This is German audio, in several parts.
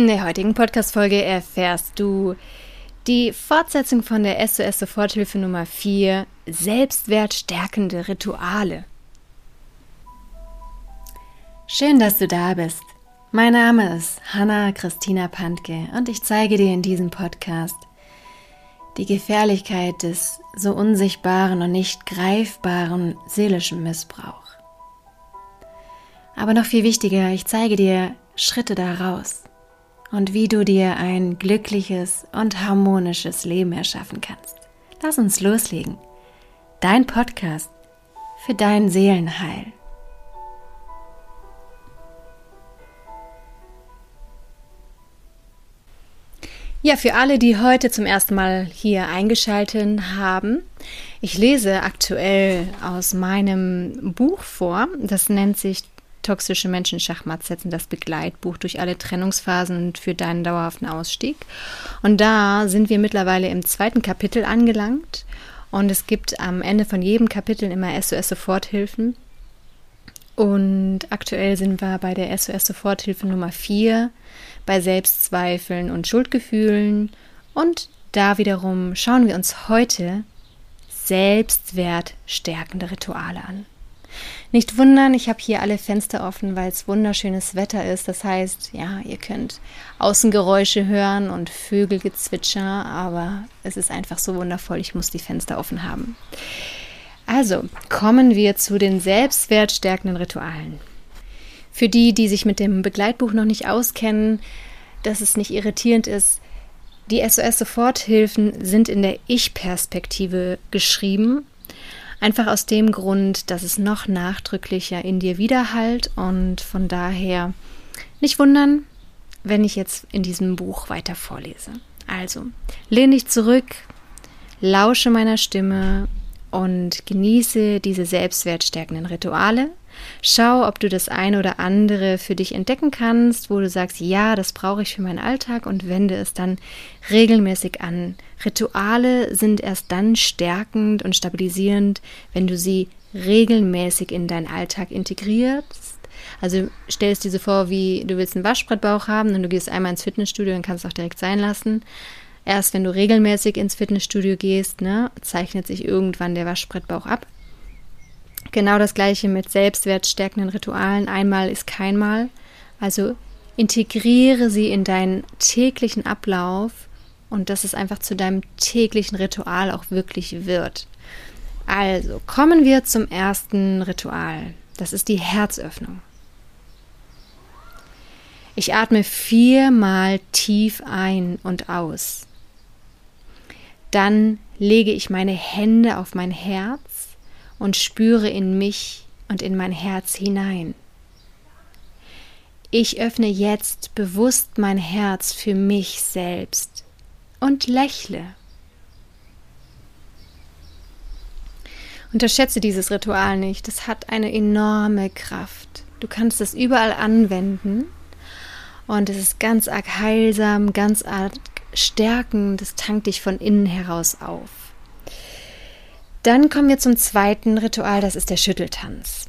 In der heutigen Podcast-Folge erfährst du die Fortsetzung von der SOS-Soforthilfe Nummer 4, selbstwertstärkende Rituale. Schön, dass du da bist. Mein Name ist Hanna Christina Pantke und ich zeige dir in diesem Podcast die Gefährlichkeit des so unsichtbaren und nicht greifbaren seelischen Missbrauchs. Aber noch viel wichtiger, ich zeige dir Schritte daraus und wie du dir ein glückliches und harmonisches Leben erschaffen kannst. Lass uns loslegen. Dein Podcast für dein Seelenheil. Ja, für alle, die heute zum ersten Mal hier eingeschaltet haben, ich lese aktuell aus meinem Buch vor, das nennt sich Toxische Menschen schachmatt setzen, das Begleitbuch durch alle Trennungsphasen und für deinen dauerhaften Ausstieg. Und da sind wir mittlerweile im 2. Kapitel angelangt und es gibt am Ende von jedem Kapitel immer SOS-Soforthilfen. Und aktuell sind wir bei der SOS-Soforthilfe Nummer 4, bei Selbstzweifeln und Schuldgefühlen. Und da wiederum schauen wir uns heute selbstwertstärkende Rituale an. Nicht wundern, ich habe hier alle Fenster offen, weil es wunderschönes Wetter ist. Das heißt, ja, ihr könnt Außengeräusche hören und Vögelgezwitscher, aber es ist einfach so wundervoll, ich muss die Fenster offen haben. Also, kommen wir zu den selbstwertstärkenden Ritualen. Für die, die sich mit dem Begleitbuch noch nicht auskennen, dass es nicht irritierend ist, die SOS-Soforthilfen sind in der Ich-Perspektive geschrieben. Einfach aus dem Grund, dass es noch nachdrücklicher in dir widerhallt und von daher nicht wundern, wenn ich jetzt in diesem Buch weiter vorlese. Also, lehn dich zurück, lausche meiner Stimme und genieße diese selbstwertstärkenden Rituale. Schau, ob du das eine oder andere für dich entdecken kannst, wo du sagst, ja, das brauche ich für meinen Alltag und wende es dann regelmäßig an. Rituale sind erst dann stärkend und stabilisierend, wenn du sie regelmäßig in deinen Alltag integrierst. Also stellst dir so vor, wie du willst einen Waschbrettbauch haben und du gehst einmal ins Fitnessstudio, dann kannst du es auch direkt sein lassen. Erst wenn du regelmäßig ins Fitnessstudio gehst, zeichnet sich irgendwann der Waschbrettbauch ab. Genau das Gleiche mit selbstwertstärkenden Ritualen. Einmal ist kein Mal. Also integriere sie in deinen täglichen Ablauf und dass es einfach zu deinem täglichen Ritual auch wirklich wird. Also kommen wir zum ersten Ritual. Das ist die Herzöffnung. Ich atme 4-mal tief ein und aus. Dann lege ich meine Hände auf mein Herz und spüre in mich und in mein Herz hinein. Ich öffne jetzt bewusst mein Herz für mich selbst und lächle. Unterschätze dieses Ritual nicht, das hat eine enorme Kraft. Du kannst es überall anwenden und es ist ganz arg heilsam, ganz arg stärkend, das tankt dich von innen heraus auf. Dann kommen wir zum zweiten Ritual, das ist der Schütteltanz.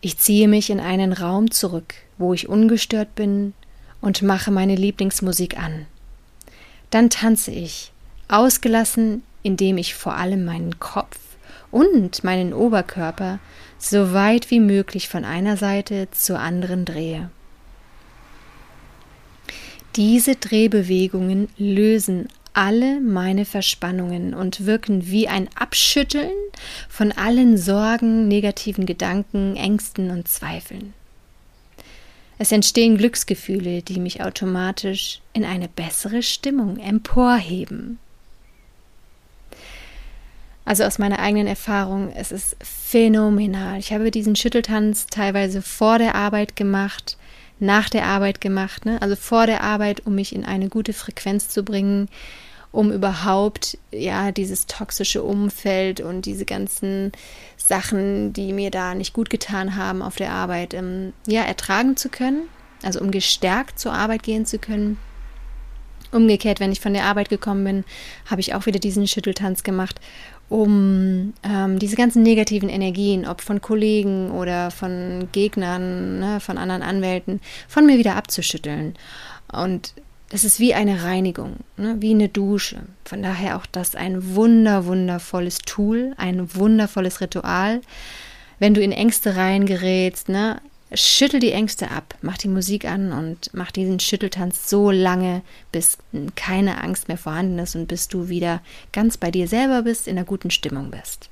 Ich ziehe mich in einen Raum zurück, wo ich ungestört bin und mache meine Lieblingsmusik an. Dann tanze ich, ausgelassen, indem ich vor allem meinen Kopf und meinen Oberkörper so weit wie möglich von einer Seite zur anderen drehe. Diese Drehbewegungen lösen alle meine Verspannungen und wirken wie ein Abschütteln von allen Sorgen, negativen Gedanken, Ängsten und Zweifeln. Es entstehen Glücksgefühle, die mich automatisch in eine bessere Stimmung emporheben. Also aus meiner eigenen Erfahrung, es ist phänomenal. Ich habe diesen Schütteltanz teilweise vor der Arbeit gemacht, nach der Arbeit gemacht, also vor der Arbeit, um mich in eine gute Frequenz zu bringen, um überhaupt dieses toxische Umfeld und diese ganzen Sachen, die mir da nicht gut getan haben auf der Arbeit, ertragen zu können, also um gestärkt zur Arbeit gehen zu können Umgekehrt, wenn ich von der Arbeit gekommen bin, habe ich auch wieder diesen Schütteltanz gemacht, um diese ganzen negativen Energien, ob von Kollegen oder von Gegnern, ne, von anderen Anwälten, von mir wieder abzuschütteln. Und das ist wie eine Reinigung, ne, wie eine Dusche. Von daher auch das ein wundervolles Tool, ein wundervolles Ritual. Wenn du in Ängste reingerätst, ne, schüttel die Ängste ab, mach die Musik an und mach diesen Schütteltanz so lange, bis keine Angst mehr vorhanden ist und bis du wieder ganz bei dir selber bist, in einer guten Stimmung bist.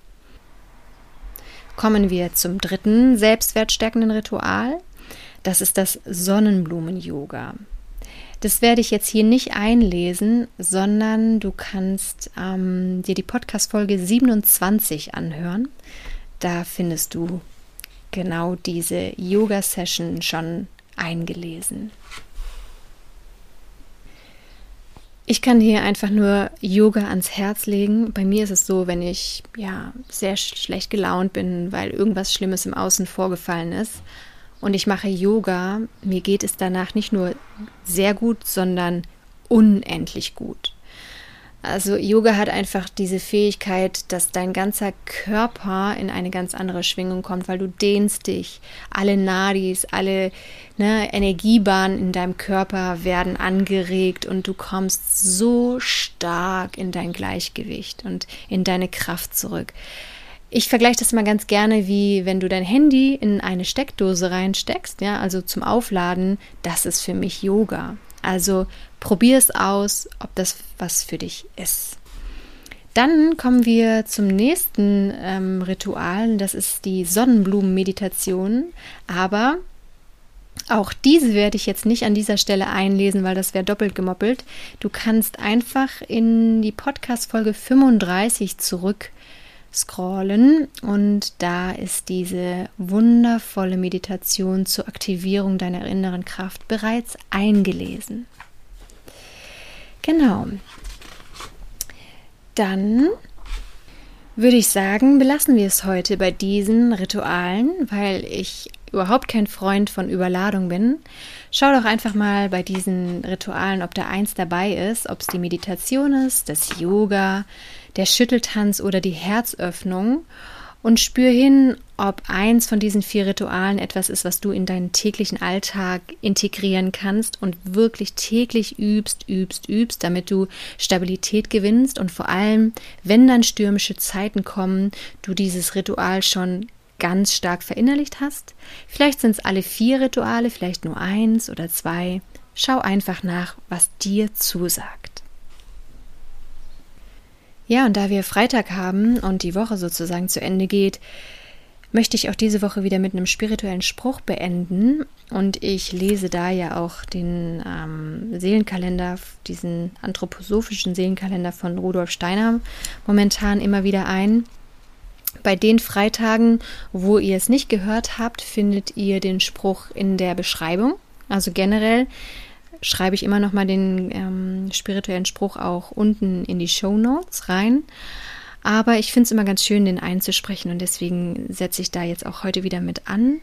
Kommen wir zum dritten selbstwertstärkenden Ritual. Das ist das Sonnenblumen-Yoga. Das werde ich jetzt hier nicht einlesen, sondern du kannst dir die Podcast-Folge 27 anhören. Da findest du genau diese Yoga-Session schon eingelesen. Ich kann hier einfach nur Yoga ans Herz legen. Bei mir ist es so, wenn ich sehr schlecht gelaunt bin, weil irgendwas Schlimmes im Außen vorgefallen ist und ich mache Yoga, mir geht es danach nicht nur sehr gut, sondern unendlich gut. Also Yoga hat einfach diese Fähigkeit, dass dein ganzer Körper in eine ganz andere Schwingung kommt, weil du dehnst dich, alle Nadis, alle Energiebahnen in deinem Körper werden angeregt und du kommst so stark in dein Gleichgewicht und in deine Kraft zurück. Ich vergleiche das mal ganz gerne, wie wenn du dein Handy in eine Steckdose reinsteckst, ja, also zum Aufladen, das ist für mich Yoga. Also probier es aus, ob das was für dich ist. Dann kommen wir zum nächsten Ritual, das ist die Sonnenblumen-Meditation. Aber auch diese werde ich jetzt nicht an dieser Stelle einlesen, weil das wäre doppelt gemoppelt. Du kannst einfach in die Podcast-Folge 35 zurück scrollen und da ist diese wundervolle Meditation zur Aktivierung deiner inneren Kraft bereits eingelesen. Genau. Dann würde ich sagen, belassen wir es heute bei diesen Ritualen, weil ich überhaupt kein Freund von Überladung bin. Schau doch einfach mal bei diesen Ritualen, ob da eins dabei ist, ob es die Meditation ist, das Yoga, der Schütteltanz oder die Herzöffnung und spür hin, ob eins von diesen 4 Ritualen etwas ist, was du in deinen täglichen Alltag integrieren kannst und wirklich täglich übst, damit du Stabilität gewinnst und vor allem, wenn dann stürmische Zeiten kommen, du dieses Ritual schon ganz stark verinnerlicht hast. Vielleicht sind es alle 4 Rituale, vielleicht nur 1 oder 2. Schau einfach nach, was dir zusagt. Ja, und da wir Freitag haben und die Woche sozusagen zu Ende geht, möchte ich auch diese Woche wieder mit einem spirituellen Spruch beenden. Und ich lese da ja auch den Seelenkalender, diesen anthroposophischen Seelenkalender von Rudolf Steiner momentan immer wieder ein. Bei den Freitagen, wo ihr es nicht gehört habt, findet ihr den Spruch in der Beschreibung. Also generell schreibe ich immer noch mal den spirituellen Spruch auch unten in die Shownotes rein. Aber ich finde es immer ganz schön, den einzusprechen und deswegen setze ich da jetzt auch heute wieder mit an.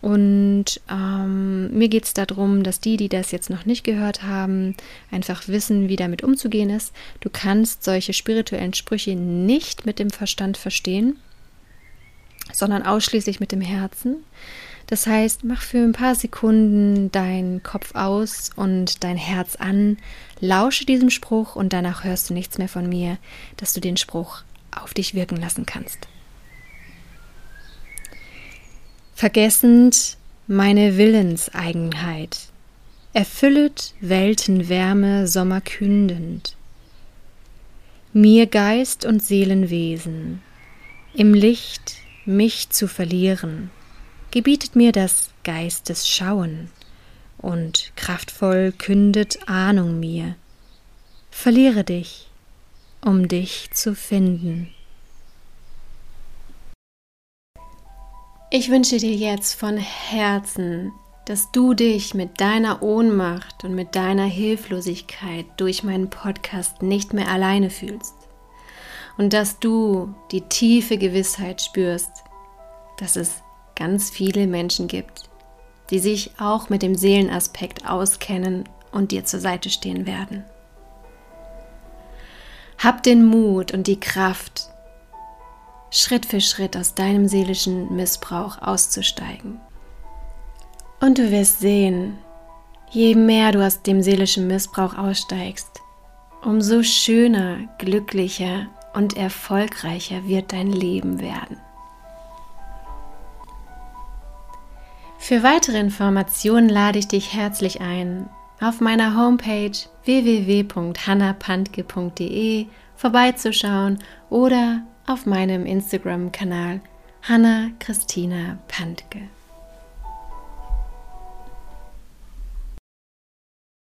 Und mir geht es darum, dass die das jetzt noch nicht gehört haben, einfach wissen, wie damit umzugehen ist. Du kannst solche spirituellen Sprüche nicht mit dem Verstand verstehen, sondern ausschließlich mit dem Herzen. Das heißt, mach für ein paar Sekunden deinen Kopf aus und dein Herz an, lausche diesem Spruch und danach hörst du nichts mehr von mir, dass du den Spruch auf dich wirken lassen kannst. Vergessend meine Willenseigenheit, erfüllet Weltenwärme sommerkündend, mir Geist und Seelenwesen, im Licht mich zu verlieren, gebietet mir das Geistes Schauen und kraftvoll kündet Ahnung mir. Verliere dich, um dich zu finden. Ich wünsche dir jetzt von Herzen, dass du dich mit deiner Ohnmacht und mit deiner Hilflosigkeit durch meinen Podcast nicht mehr alleine fühlst und dass du die tiefe Gewissheit spürst, dass es ganz viele Menschen gibt, die sich auch mit dem Seelenaspekt auskennen und dir zur Seite stehen werden. Hab den Mut und die Kraft, Schritt für Schritt aus deinem seelischen Missbrauch auszusteigen. Und du wirst sehen, je mehr du aus dem seelischen Missbrauch aussteigst, umso schöner, glücklicher und erfolgreicher wird dein Leben werden. Für weitere Informationen lade ich dich herzlich ein, auf meiner Homepage www.hannapantke.de vorbeizuschauen oder auf meinem Instagram-Kanal Hanna Christina Pantke.